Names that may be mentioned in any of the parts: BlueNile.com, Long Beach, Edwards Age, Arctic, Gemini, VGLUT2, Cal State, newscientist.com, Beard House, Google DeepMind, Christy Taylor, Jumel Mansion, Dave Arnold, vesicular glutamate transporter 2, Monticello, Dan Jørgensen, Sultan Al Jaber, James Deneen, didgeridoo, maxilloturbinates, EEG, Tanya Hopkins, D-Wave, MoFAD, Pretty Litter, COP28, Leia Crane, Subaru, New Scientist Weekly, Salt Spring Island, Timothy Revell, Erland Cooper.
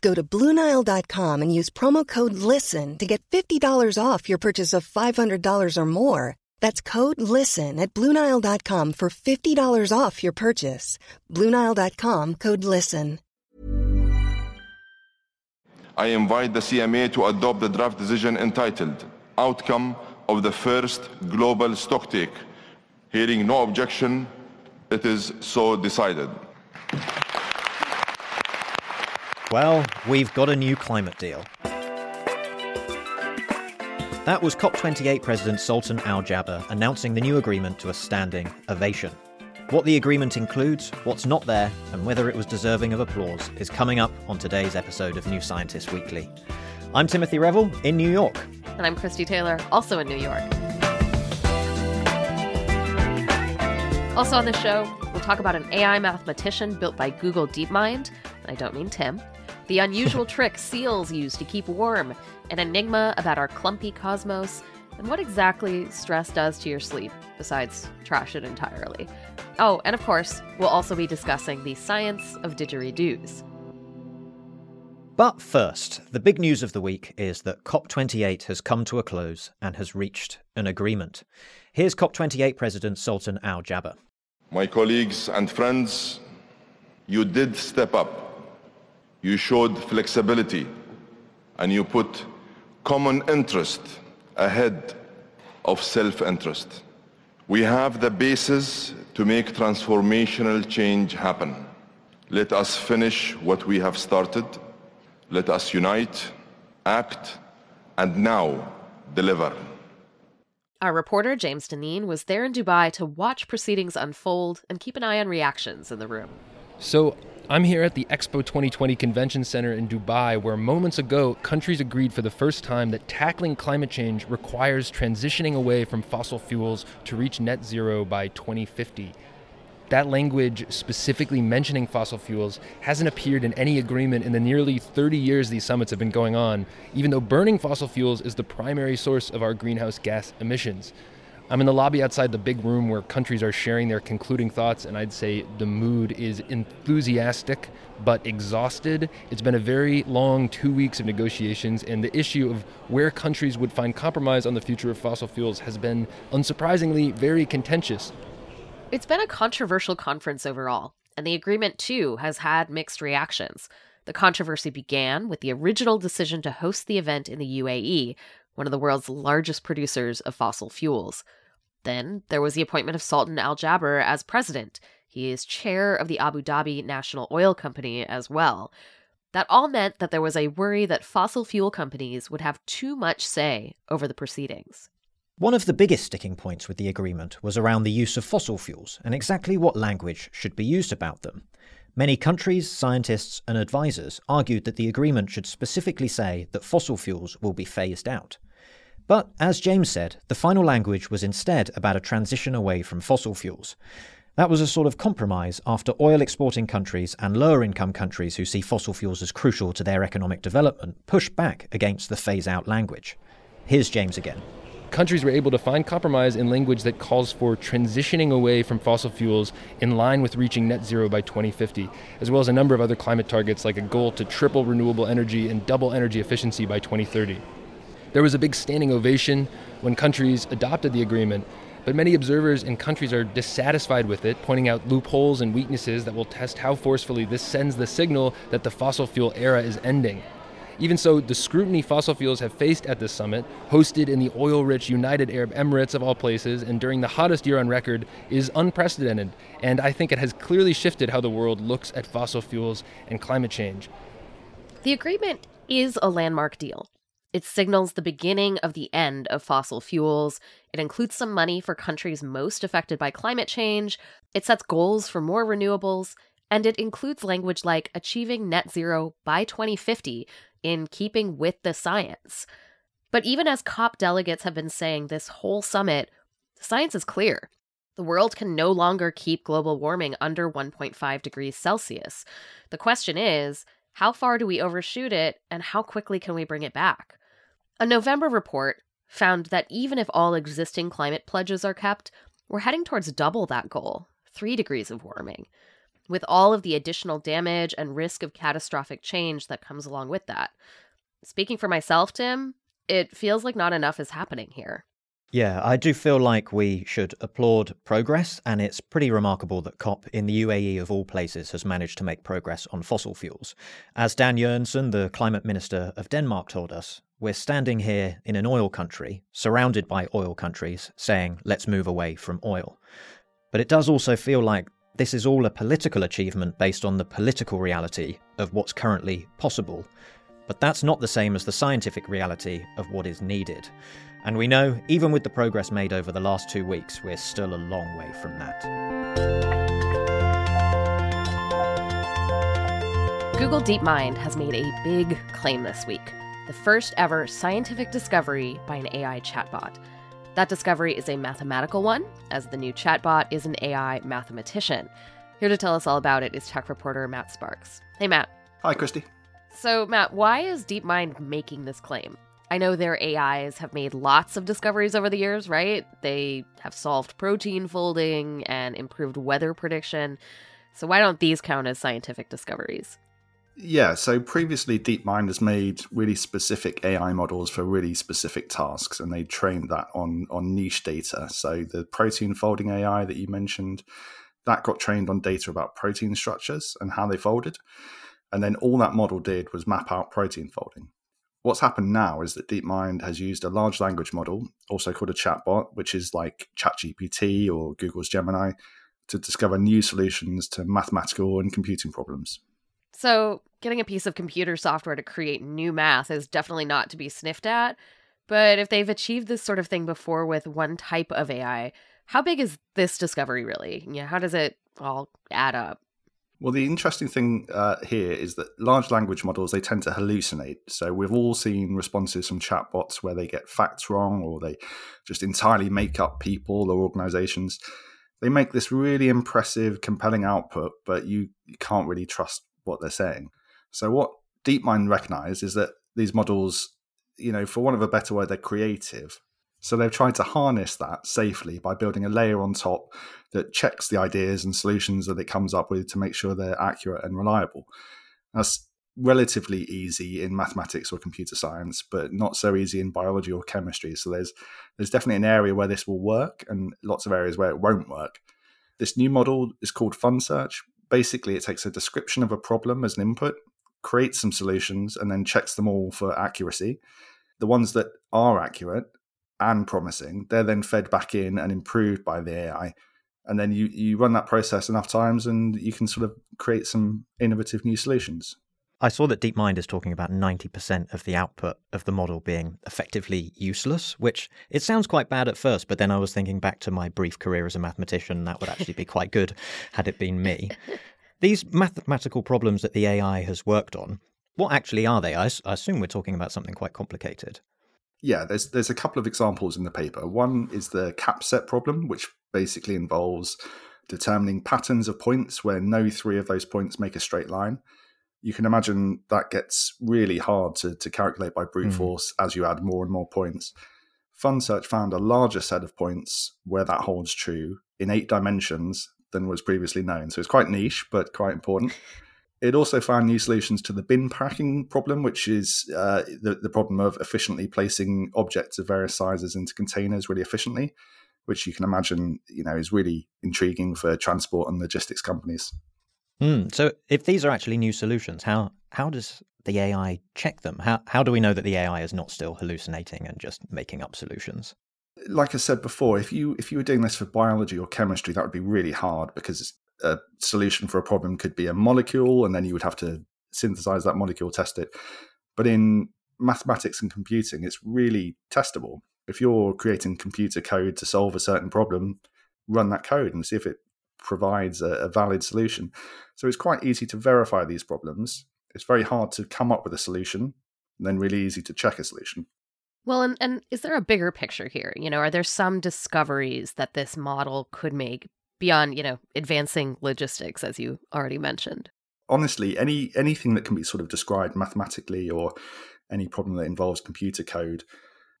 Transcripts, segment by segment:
Go to BlueNile.com and use promo code LISTEN to get $50 off your purchase of $500 or more. That's code LISTEN at BlueNile.com for $50 off your purchase. BlueNile.com, code LISTEN. I invite the CMA to adopt the draft decision entitled Outcome of the First Global Stocktake. Hearing no objection, it is so decided. Well, we've got a new climate deal. That was COP28 President Sultan Al Jaber announcing the new agreement to a standing ovation. What the agreement includes, what's not there, and whether it was deserving of applause is coming up on today's episode of New Scientist Weekly. I'm Timothy Revell in New York. And I'm Christy Taylor, also in New York. Also on the show, we'll talk about an AI mathematician built by Google DeepMind. I don't mean Tim. The unusual trick seals use to keep warm, an enigma about our clumpy cosmos, and what exactly stress does to your sleep, besides trash it entirely. Oh, and of course, we'll also be discussing the science of didgeridoos. But first, the big news of the week is that COP28 has come to a close and has reached an agreement. Here's COP28 President Sultan Al Jaber. My colleagues and friends, you did step up. You showed flexibility, and you put common interest ahead of self-interest. We have the basis to make transformational change happen. Let us finish what we have started. Let us unite, act, and now deliver. Our reporter, James Deneen, was there in Dubai to watch proceedings unfold and keep an eye on reactions in the room. So I'm here at the Expo 2020 Convention Center in Dubai, where moments ago, countries agreed for the first time that tackling climate change requires transitioning away from fossil fuels to reach net zero by 2050. That language specifically mentioning fossil fuels hasn't appeared in any agreement in the nearly 30 years these summits have been going on, even though burning fossil fuels is the primary source of our greenhouse gas emissions. I'm in the lobby outside the big room where countries are sharing their concluding thoughts, and I'd say the mood is enthusiastic but exhausted. It's been a very long 2 weeks of negotiations, and the issue of where countries would find compromise on the future of fossil fuels has been, unsurprisingly, very contentious. It's been a controversial conference overall, and the agreement, too, has had mixed reactions. The controversy began with the original decision to host the event in the UAE, one of the world's largest producers of fossil fuels. Then there was the appointment of Sultan Al Jaber as president. He is chair of the Abu Dhabi National Oil Company as well. That all meant that there was a worry that fossil fuel companies would have too much say over the proceedings. One of the biggest sticking points with the agreement was around the use of fossil fuels and exactly what language should be used about them. Many countries, scientists, and advisors argued that the agreement should specifically say that fossil fuels will be phased out. But, as James said, the final language was instead about a transition away from fossil fuels. That was a sort of compromise after oil-exporting countries and lower-income countries who see fossil fuels as crucial to their economic development pushed back against the phase-out language. Here's James again. Countries were able to find compromise in language that calls for transitioning away from fossil fuels in line with reaching net zero by 2050, as well as a number of other climate targets like a goal to triple renewable energy and double energy efficiency by 2030. There was a big standing ovation when countries adopted the agreement, but many observers and countries are dissatisfied with it, pointing out loopholes and weaknesses that will test how forcefully this sends the signal that the fossil fuel era is ending. Even so, the scrutiny fossil fuels have faced at this summit, hosted in the oil-rich United Arab Emirates of all places, and during the hottest year on record, is unprecedented. And I think it has clearly shifted how the world looks at fossil fuels and climate change. The agreement is a landmark deal. It signals the beginning of the end of fossil fuels. It includes some money for countries most affected by climate change. It sets goals for more renewables. And it includes language like achieving net zero by 2050 in keeping with the science. But even as COP delegates have been saying this whole summit, the science is clear. The world can no longer keep global warming under 1.5 degrees Celsius. The question is, how far do we overshoot it, and how quickly can we bring it back? A November report found that even if all existing climate pledges are kept, we're heading towards double that goal, 3 degrees of warming, with all of the additional damage and risk of catastrophic change that comes along with that. Speaking for myself, Tim, it feels like not enough is happening here. Yeah, I do feel like we should applaud progress, and it's pretty remarkable that COP in the UAE of all places has managed to make progress on fossil fuels. As Dan Jørgensen, the climate minister of Denmark, told us, we're standing here in an oil country, surrounded by oil countries, saying, let's move away from oil. But it does also feel like this is all a political achievement based on the political reality of what's currently possible. But that's not the same as the scientific reality of what is needed. And we know, even with the progress made over the last 2 weeks, we're still a long way from that. Google DeepMind has made a big claim this week, the first ever scientific discovery by an AI chatbot. That discovery is a mathematical one, as the new chatbot is an AI mathematician. Here to tell us all about it is tech reporter Matt Sparks. Hey, Matt. Hi, Christy. So, Matt, why is DeepMind making this claim? I know their AIs have made lots of discoveries over the years, right? They have solved protein folding and improved weather prediction. So why don't these count as scientific discoveries? Yeah, so previously DeepMind has made really specific AI models for really specific tasks, and they trained that on niche data. So the protein folding AI that you mentioned, that got trained on data about protein structures and how they folded. And then all that model did was map out protein folding. What's happened now is that DeepMind has used a large language model, also called a chatbot, which is like ChatGPT or Google's Gemini, to discover new solutions to mathematical and computing problems. So getting a piece of computer software to create new math is definitely not to be sniffed at. But if they've achieved this sort of thing before with one type of AI, how big is this discovery really? Yeah, how does it all add up? Well, the interesting thing here is that large language models, they tend to hallucinate. So we've all seen responses from chatbots where they get facts wrong, or they just entirely make up people or organizations. They make this really impressive, compelling output, but you can't really trust what they're saying. So what DeepMind recognized is that these models, for want of a better word, they're creative. So they've tried to harness that safely by building a layer on top that checks the ideas and solutions that it comes up with to make sure they're accurate and reliable. That's relatively easy in mathematics or computer science, but not so easy in biology or chemistry. So there's definitely an area where this will work and lots of areas where it won't work. This new model is called FunSearch. Basically, it takes a description of a problem as an input, creates some solutions, and then checks them all for accuracy. The ones that are accurate and promising, they're then fed back in and improved by the AI. And then you run that process enough times and you can sort of create some innovative new solutions. I saw that DeepMind is talking about 90% of the output of the model being effectively useless, which it sounds quite bad at first, but then I was thinking back to my brief career as a mathematician, that would actually be quite good had it been me. These mathematical problems that the AI has worked on, what actually are they? I assume we're talking about something quite complicated. Yeah, there's a couple of examples in the paper. One is the cap-set problem, which basically involves determining patterns of points where no three of those points make a straight line. You can imagine that gets really hard to calculate by brute force as you add more and more points. FunSearch found a larger set of points where that holds true in 8 dimensions than was previously known. So it's quite niche, but quite important. It also found new solutions to the bin packing problem, which is the problem of efficiently placing objects of various sizes into containers really efficiently, which you can imagine, is really intriguing for transport and logistics companies. So if these are actually new solutions, how does the AI check them? How do we know that the AI is not still hallucinating and just making up solutions? Like I said before, if you were doing this for biology or chemistry, that would be really hard, because a solution for a problem could be a molecule, and then you would have to synthesize that molecule, test it. But in mathematics and computing, it's really testable. If you're creating computer code to solve a certain problem, run that code and see if it provides a valid solution. So it's quite easy to verify these problems. It's very hard to come up with a solution, and then really easy to check a solution. Well, and is there a bigger picture here? You know, are there some discoveries that this model could make beyond, you know, advancing logistics, as you already mentioned? Honestly, anything that can be sort of described mathematically, or any problem that involves computer code,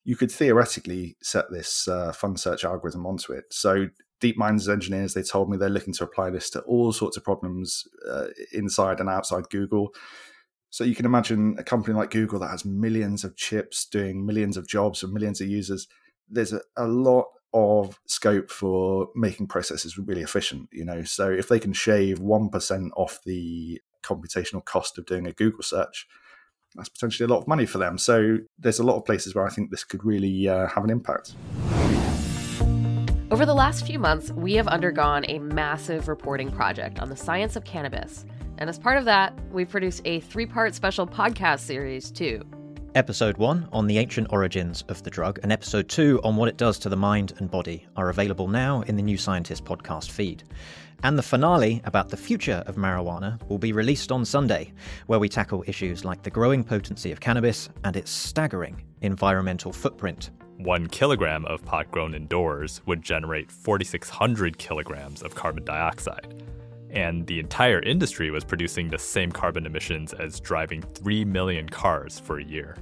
you could theoretically set this FunSearch algorithm onto it. So DeepMind's engineers, they told me they're looking to apply this to all sorts of problems inside and outside Google. So you can imagine a company like Google that has millions of chips doing millions of jobs and millions of users. There's a lot of scope for making processes really efficient, you know. So if they can shave 1% off the computational cost of doing a Google search, that's potentially a lot of money for them. So there's a lot of places where I think this could really have an impact. Over the last few months, we have undergone a massive reporting project on the science of cannabis. And as part of that, we produced a 3-part special podcast series too. Episode 1 on the ancient origins of the drug, and episode 2 on what it does to the mind and body, are available now in the New Scientist podcast feed. And the finale about the future of marijuana will be released on Sunday, where we tackle issues like the growing potency of cannabis and its staggering environmental footprint. 1 kilogram of pot grown indoors would generate 4,600 kilograms of carbon dioxide. And the entire industry was producing the same carbon emissions as driving 3 million cars for a year.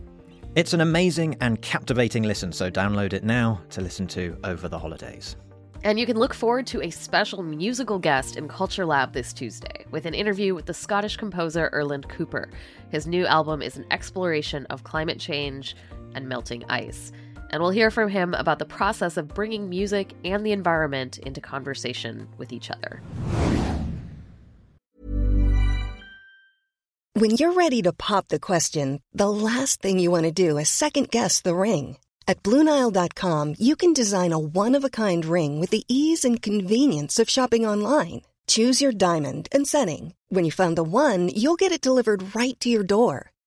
It's an amazing and captivating listen, so download it now to listen to over the holidays. And you can look forward to a special musical guest in Culture Lab this Tuesday with an interview with the Scottish composer Erland Cooper. His new album is an exploration of climate change and melting ice. And we'll hear from him about the process of bringing music and the environment into conversation with each other. When you're ready to pop the question, the last thing you want to do is second-guess the ring. At BlueNile.com, you can design a one-of-a-kind ring with the ease and convenience of shopping online. Choose your diamond and setting. When you find the one, you'll get it delivered right to your door.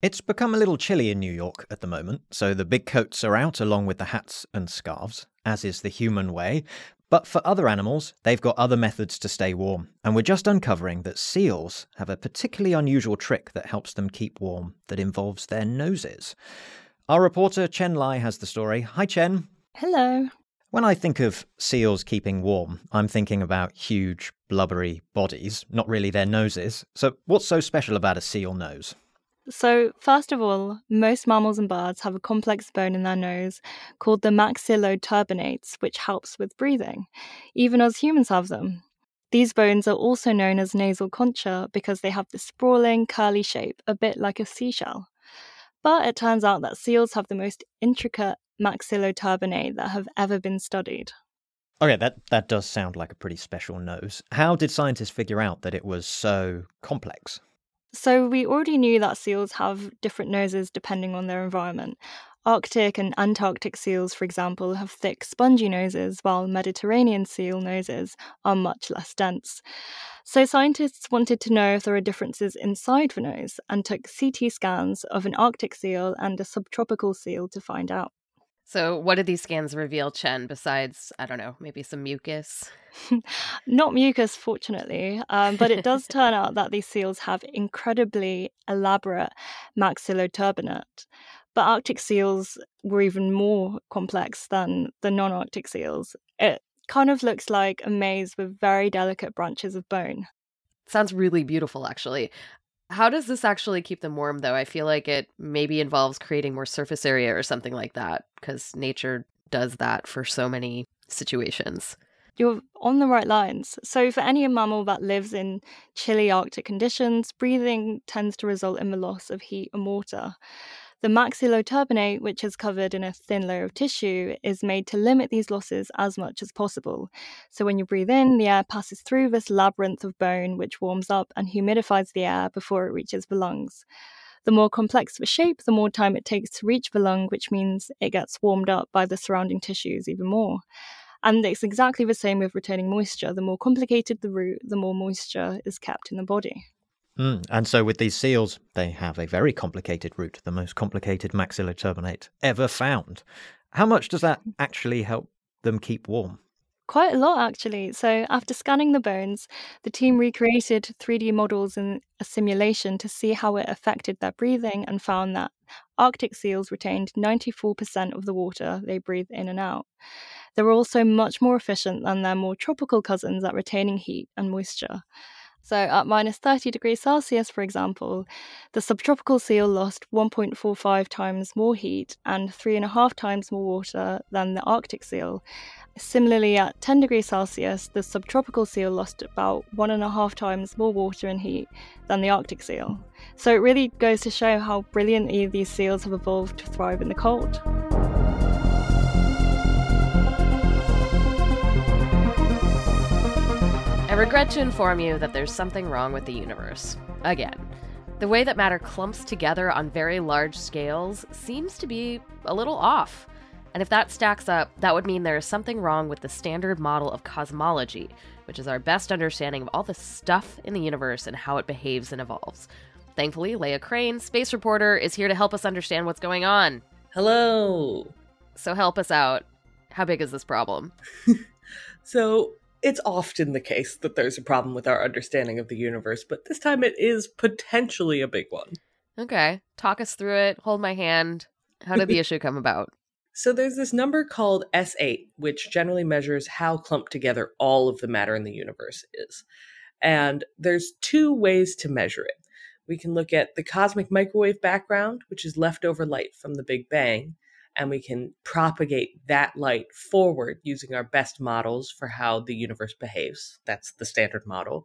It's become a little chilly in New York at the moment, so the big coats are out along with the hats and scarves, as is the human way. But for other animals, they've got other methods to stay warm. And we're just uncovering that seals have a particularly unusual trick that helps them keep warm that involves their noses. Our reporter Chen Li has the story. Hi, Chen. Hello. When I think of seals keeping warm, I'm thinking about huge, blubbery bodies, not really their noses. So what's so special about a seal nose? So first of all, most mammals and birds have a complex bone in their nose called the maxilloturbinates, which helps with breathing, even as humans have them. These bones are also known as nasal concha because they have this sprawling, curly shape, a bit like a seashell. But it turns out that seals have the most intricate maxilloturbinate that have ever been studied. Okay, that does sound like a pretty special nose. How did scientists figure out that it was so complex? So we already knew that seals have different noses depending on their environment. Arctic and Antarctic seals, for example, have thick, spongy noses, while Mediterranean seal noses are much less dense. So scientists wanted to know if there were differences inside the nose and took CT scans of an Arctic seal and a subtropical seal to find out. So what did these scans reveal, Chen, besides, I don't know, maybe some mucus? Not mucus, fortunately, but it does turn out that these seals have incredibly elaborate maxilloturbinate. But Arctic seals were even more complex than the non-Arctic seals. It kind of looks like a maze with very delicate branches of bone. Sounds really beautiful, actually. How does this actually keep them warm, though? I feel like it maybe involves creating more surface area or something like that, because nature does that for so many situations. You're on the right lines. So for any mammal that lives in chilly Arctic conditions, breathing tends to result in the loss of heat and water. The maxilloturbinate, which is covered in a thin layer of tissue, is made to limit these losses as much as possible. So when you breathe in, the air passes through this labyrinth of bone, which warms up and humidifies the air before it reaches the lungs. The more complex the shape, the more time it takes to reach the lung, which means it gets warmed up by the surrounding tissues even more. And it's exactly the same with retaining moisture. The more complicated the route, the more moisture is kept in the body. And so with these seals, they have a very complicated route, the most complicated maxilloturbinate ever found. How much does that actually help them keep warm? Quite a lot, actually. So after scanning the bones, the team recreated 3D models in a simulation to see how it affected their breathing and found that Arctic seals retained 94% of the water they breathe in and out. They were also much more efficient than their more tropical cousins at retaining heat and moisture. So at minus 30 degrees Celsius, for example, the subtropical seal lost 1.45 times more heat and 3.5 times more water than the Arctic seal. Similarly, at 10 degrees Celsius, the subtropical seal lost about 1.5 times more water and heat than the Arctic seal. So it really goes to show how brilliantly these seals have evolved to thrive in the cold. I regret to inform you that there's something wrong with the universe. Again. The way that matter clumps together on very large scales seems to be a little off. And if that stacks up, that would mean there is something wrong with the standard model of cosmology, which is our best understanding of all the stuff in the universe and how it behaves and evolves. Thankfully, Leia Crane, space reporter, is here to help us understand what's going on. Hello! So help us out. How big is this problem? So... it's often the case that there's a problem with our understanding of the universe, but this time it is potentially a big one. Okay. Talk us through it. Hold my hand. How did the issue come about? So there's this number called S8, which generally measures how clumped together all of the matter in the universe is. And there's two ways to measure it. We can look at the cosmic microwave background, which is leftover light from the Big Bang, and we can propagate that light forward using our best models for how the universe behaves. That's the standard model.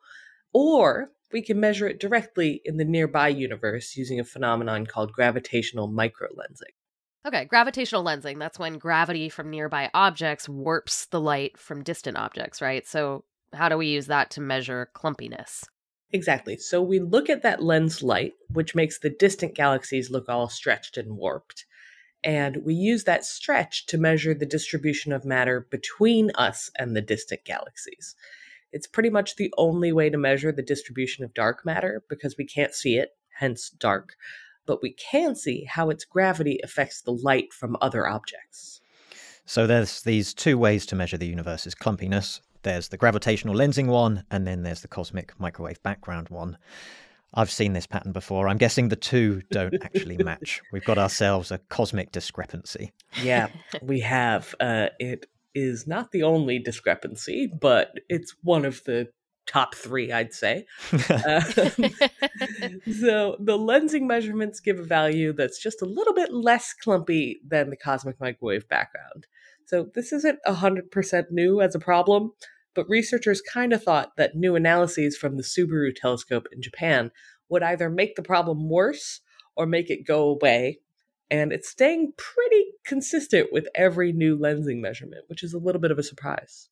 Or we can measure it directly in the nearby universe using a phenomenon called gravitational microlensing. Okay, gravitational lensing. That's when gravity from nearby objects warps the light from distant objects, right? So how do we use that to measure clumpiness? Exactly. So we look at that lens light, which makes the distant galaxies look all stretched and warped. And we use that stretch to measure the distribution of matter between us and the distant galaxies. It's pretty much the only way to measure the distribution of dark matter because we can't see it, hence dark, but we can see how its gravity affects the light from other objects. So there's these two ways to measure the universe's clumpiness. There's the gravitational lensing one, and then there's the cosmic microwave background one. I've seen this pattern before. I'm guessing the two don't actually match. We've got ourselves a cosmic discrepancy. Yeah, we have. It is not the only discrepancy, but it's one of the top three, I'd say. So the lensing measurements give a value that's just a little bit less clumpy than the cosmic microwave background. So this isn't 100% new as a problem, but researchers kind of thought that new analyses from the Subaru telescope in Japan would either make the problem worse or make it go away. And it's staying pretty consistent with every new lensing measurement, which is a little bit of a surprise.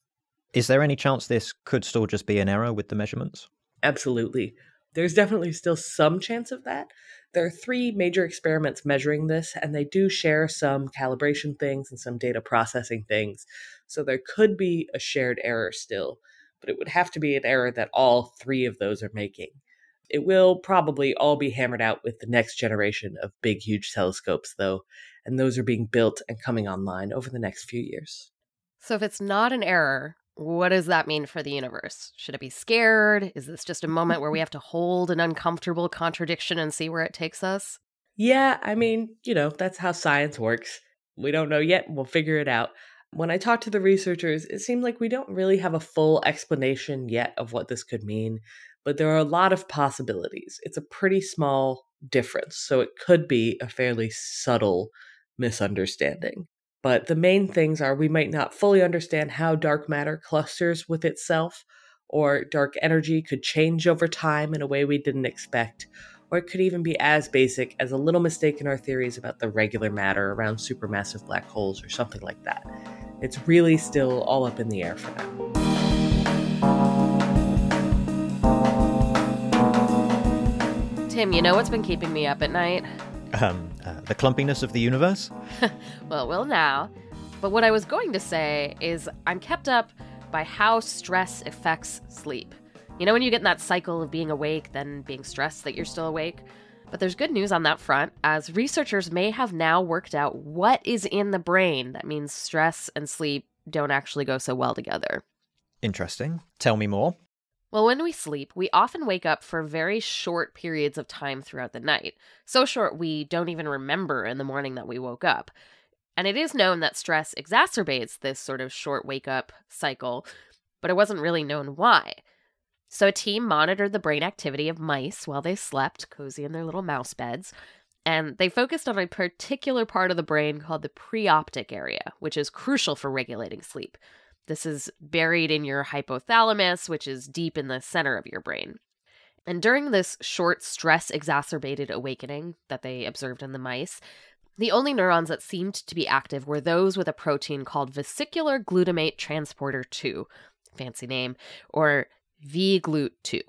Is there any chance this could still just be an error with the measurements? Absolutely. There's definitely still some chance of that. There are three major experiments measuring this, and they do share some calibration things and some data processing things. So there could be a shared error still, but it would have to be an error that all three of those are making. It will probably all be hammered out with the next generation of big, huge telescopes, though, and those are being built and coming online over the next few years. So if it's not an error, what does that mean for the universe? Should it be scared? Is this just a moment where we have to hold an uncomfortable contradiction and see where it takes us? Yeah, I mean, you know, that's how science works. We don't know yet. We'll figure it out. When I talked to the researchers, it seemed like we don't really have a full explanation yet of what this could mean, but there are a lot of possibilities. It's a pretty small difference, so it could be a fairly subtle misunderstanding. But the main things are we might not fully understand how dark matter clusters with itself, or dark energy could change over time in a way we didn't expect, or it could even be as basic as a little mistake in our theories about the regular matter around supermassive black holes or something like that. It's really still all up in the air for now. Tim, you know what's been keeping me up at night? The clumpiness of the universe? Well, it will now. But what I was going to say is I'm kept up by how stress affects sleep. You know when you get in that cycle of being awake, then being stressed that you're still awake? But there's good news on that front, as researchers may have now worked out what is in the brain that means stress and sleep don't actually go so well together. Interesting. Tell me more. Well, when we sleep, we often wake up for very short periods of time throughout the night. So short, we don't even remember in the morning that we woke up. And it is known that stress exacerbates this sort of short wake-up cycle, but it wasn't really known why. So a team monitored the brain activity of mice while they slept, cozy in their little mouse beds, and they focused on a particular part of the brain called the preoptic area, which is crucial for regulating sleep. This is buried in your hypothalamus, which is deep in the center of your brain. And during this short stress-exacerbated awakening that they observed in the mice, the only neurons that seemed to be active were those with a protein called vesicular glutamate transporter 2, fancy name, or VGLUT2.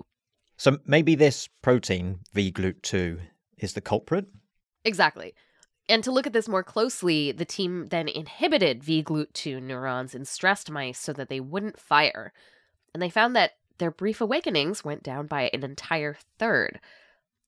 So maybe this protein, VGLUT2, is the culprit? Exactly. And to look at this more closely, the team then inhibited VGLUT2 neurons in stressed mice so that they wouldn't fire. And they found that their brief awakenings went down by an entire third.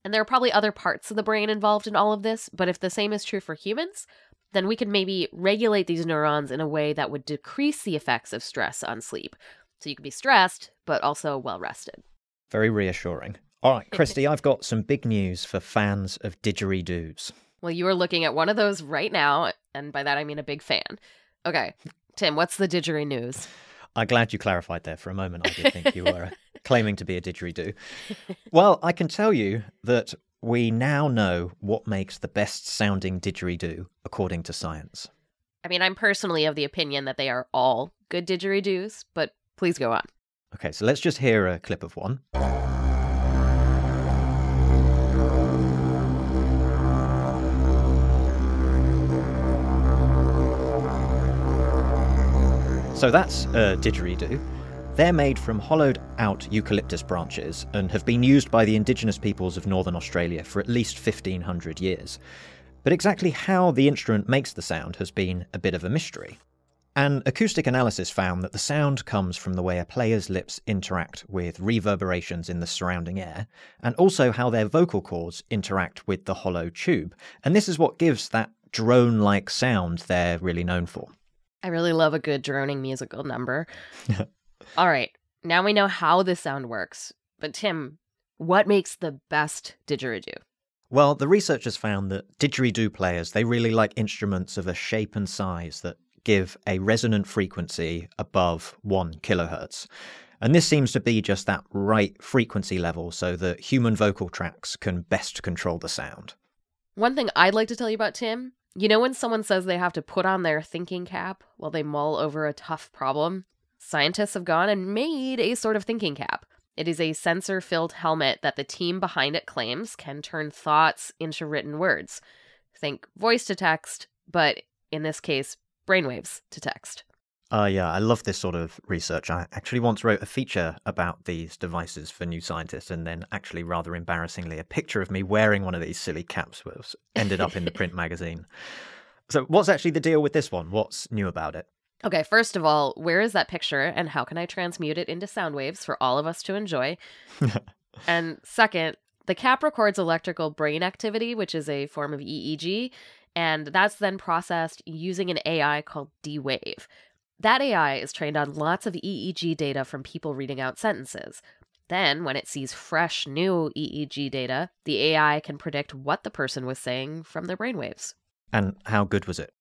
And there are probably other parts of the brain involved in all of this, but if the same is true for humans, then we could maybe regulate these neurons in a way that would decrease the effects of stress on sleep. So you could be stressed, but also well-rested. Very reassuring. All right, Christy, I've got some big news for fans of didgeridoos. Well, you are looking at one of those right now, and by that I mean a big fan. Okay, Tim, what's the didgeridoo news? I'm glad you clarified there for a moment. I did think you were claiming to be a didgeridoo. Well, I can tell you that we now know what makes the best-sounding didgeridoo, according to science. I mean, I'm personally of the opinion that they are all good didgeridoos, but please go on. Okay, so let's just hear a clip of one. So that's a didgeridoo. They're made from hollowed-out eucalyptus branches and have been used by the indigenous peoples of northern Australia for at least 1,500 years. But exactly how the instrument makes the sound has been a bit of a mystery. An acoustic analysis found that the sound comes from the way a player's lips interact with reverberations in the surrounding air, and also how their vocal cords interact with the hollow tube. And this is what gives that drone-like sound they're really known for. I really love a good droning musical number. All right, now we know how this sound works. But Tim, what makes the best didgeridoo? Well, the researchers found that didgeridoo players, they really like instruments of a shape and size that give a resonant frequency above 1 kilohertz. And this seems to be just that right frequency level so that human vocal tracts can best control the sound. One thing I'd like to tell you about, Tim, you know when someone says they have to put on their thinking cap while they mull over a tough problem? Scientists have gone and made a sort of thinking cap. It is a sensor-filled helmet that the team behind it claims can turn thoughts into written words. Think voice to text, but in this case, brainwaves to text. Yeah, I love this sort of research. I actually once wrote a feature about these devices for New Scientist, and then actually rather embarrassingly, a picture of me wearing one of these silly caps was ended up in the print magazine. So what's actually the deal with this one? What's new about it? Okay, first of all, where is that picture and how can I transmute it into sound waves for all of us to enjoy? And second, the cap records electrical brain activity, which is a form of EEG, and that's then processed using an AI called D-Wave. That AI is trained on lots of EEG data from people reading out sentences. Then, when it sees fresh, new EEG data, the AI can predict what the person was saying from their brainwaves. And how good was it?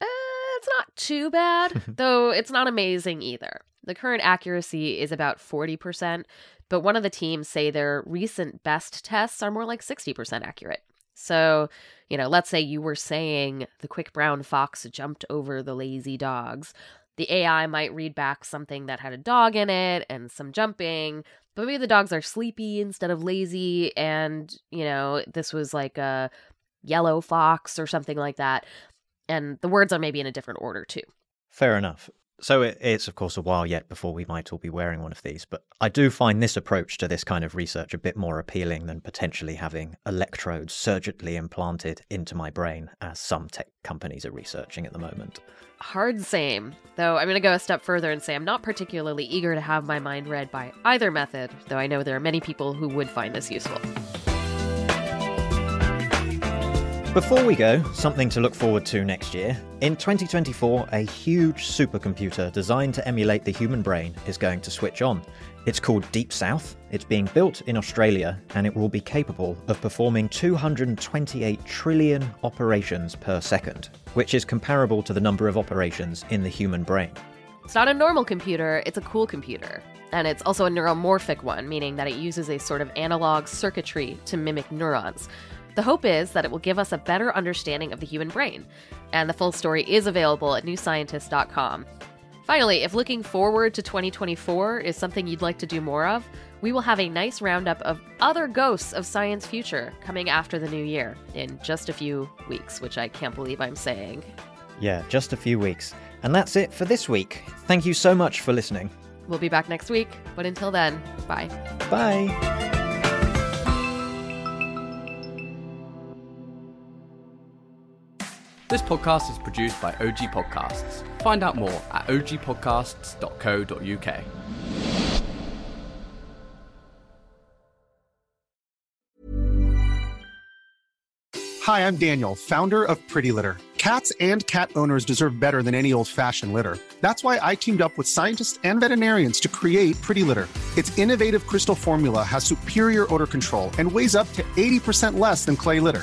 It's not too bad, though it's not amazing either. The current accuracy is about 40%, but one of the teams say their recent best tests are more like 60% accurate. So, let's say you were saying the quick brown fox jumped over the lazy dogs. The AI might read back something that had a dog in it and some jumping, but maybe the dogs are sleepy instead of lazy, and, this was like a yellow fox or something like that. And the words are maybe in a different order, too. Fair enough. So it's, of course, a while yet before we might all be wearing one of these, but I do find this approach to this kind of research a bit more appealing than potentially having electrodes surgically implanted into my brain, as some tech companies are researching at the moment. Hard same. Though I'm going to go a step further and say I'm not particularly eager to have my mind read by either method, though I know there are many people who would find this useful. Before we go, something to look forward to next year. In 2024, a huge supercomputer designed to emulate the human brain is going to switch on. It's called Deep South, it's being built in Australia, and it will be capable of performing 228 trillion operations per second, which is comparable to the number of operations in the human brain. It's not a normal computer, it's a cool computer. And it's also a neuromorphic one, meaning that it uses a sort of analog circuitry to mimic neurons. The hope is that it will give us a better understanding of the human brain, and the full story is available at newscientist.com. Finally, if looking forward to 2024 is something you'd like to do more of, we will have a nice roundup of other ghosts of science future coming after the new year in just a few weeks, which I can't believe I'm saying. Yeah, just a few weeks. And that's it for this week. Thank you so much for listening. We'll be back next week, but until then, bye. Bye. This podcast is produced by OG Podcasts. Find out more at ogpodcasts.co.uk. Hi, I'm Daniel, founder of Pretty Litter. Cats and cat owners deserve better than any old-fashioned litter. That's why I teamed up with scientists and veterinarians to create Pretty Litter. Its innovative crystal formula has superior odor control and weighs up to 80% less than clay litter.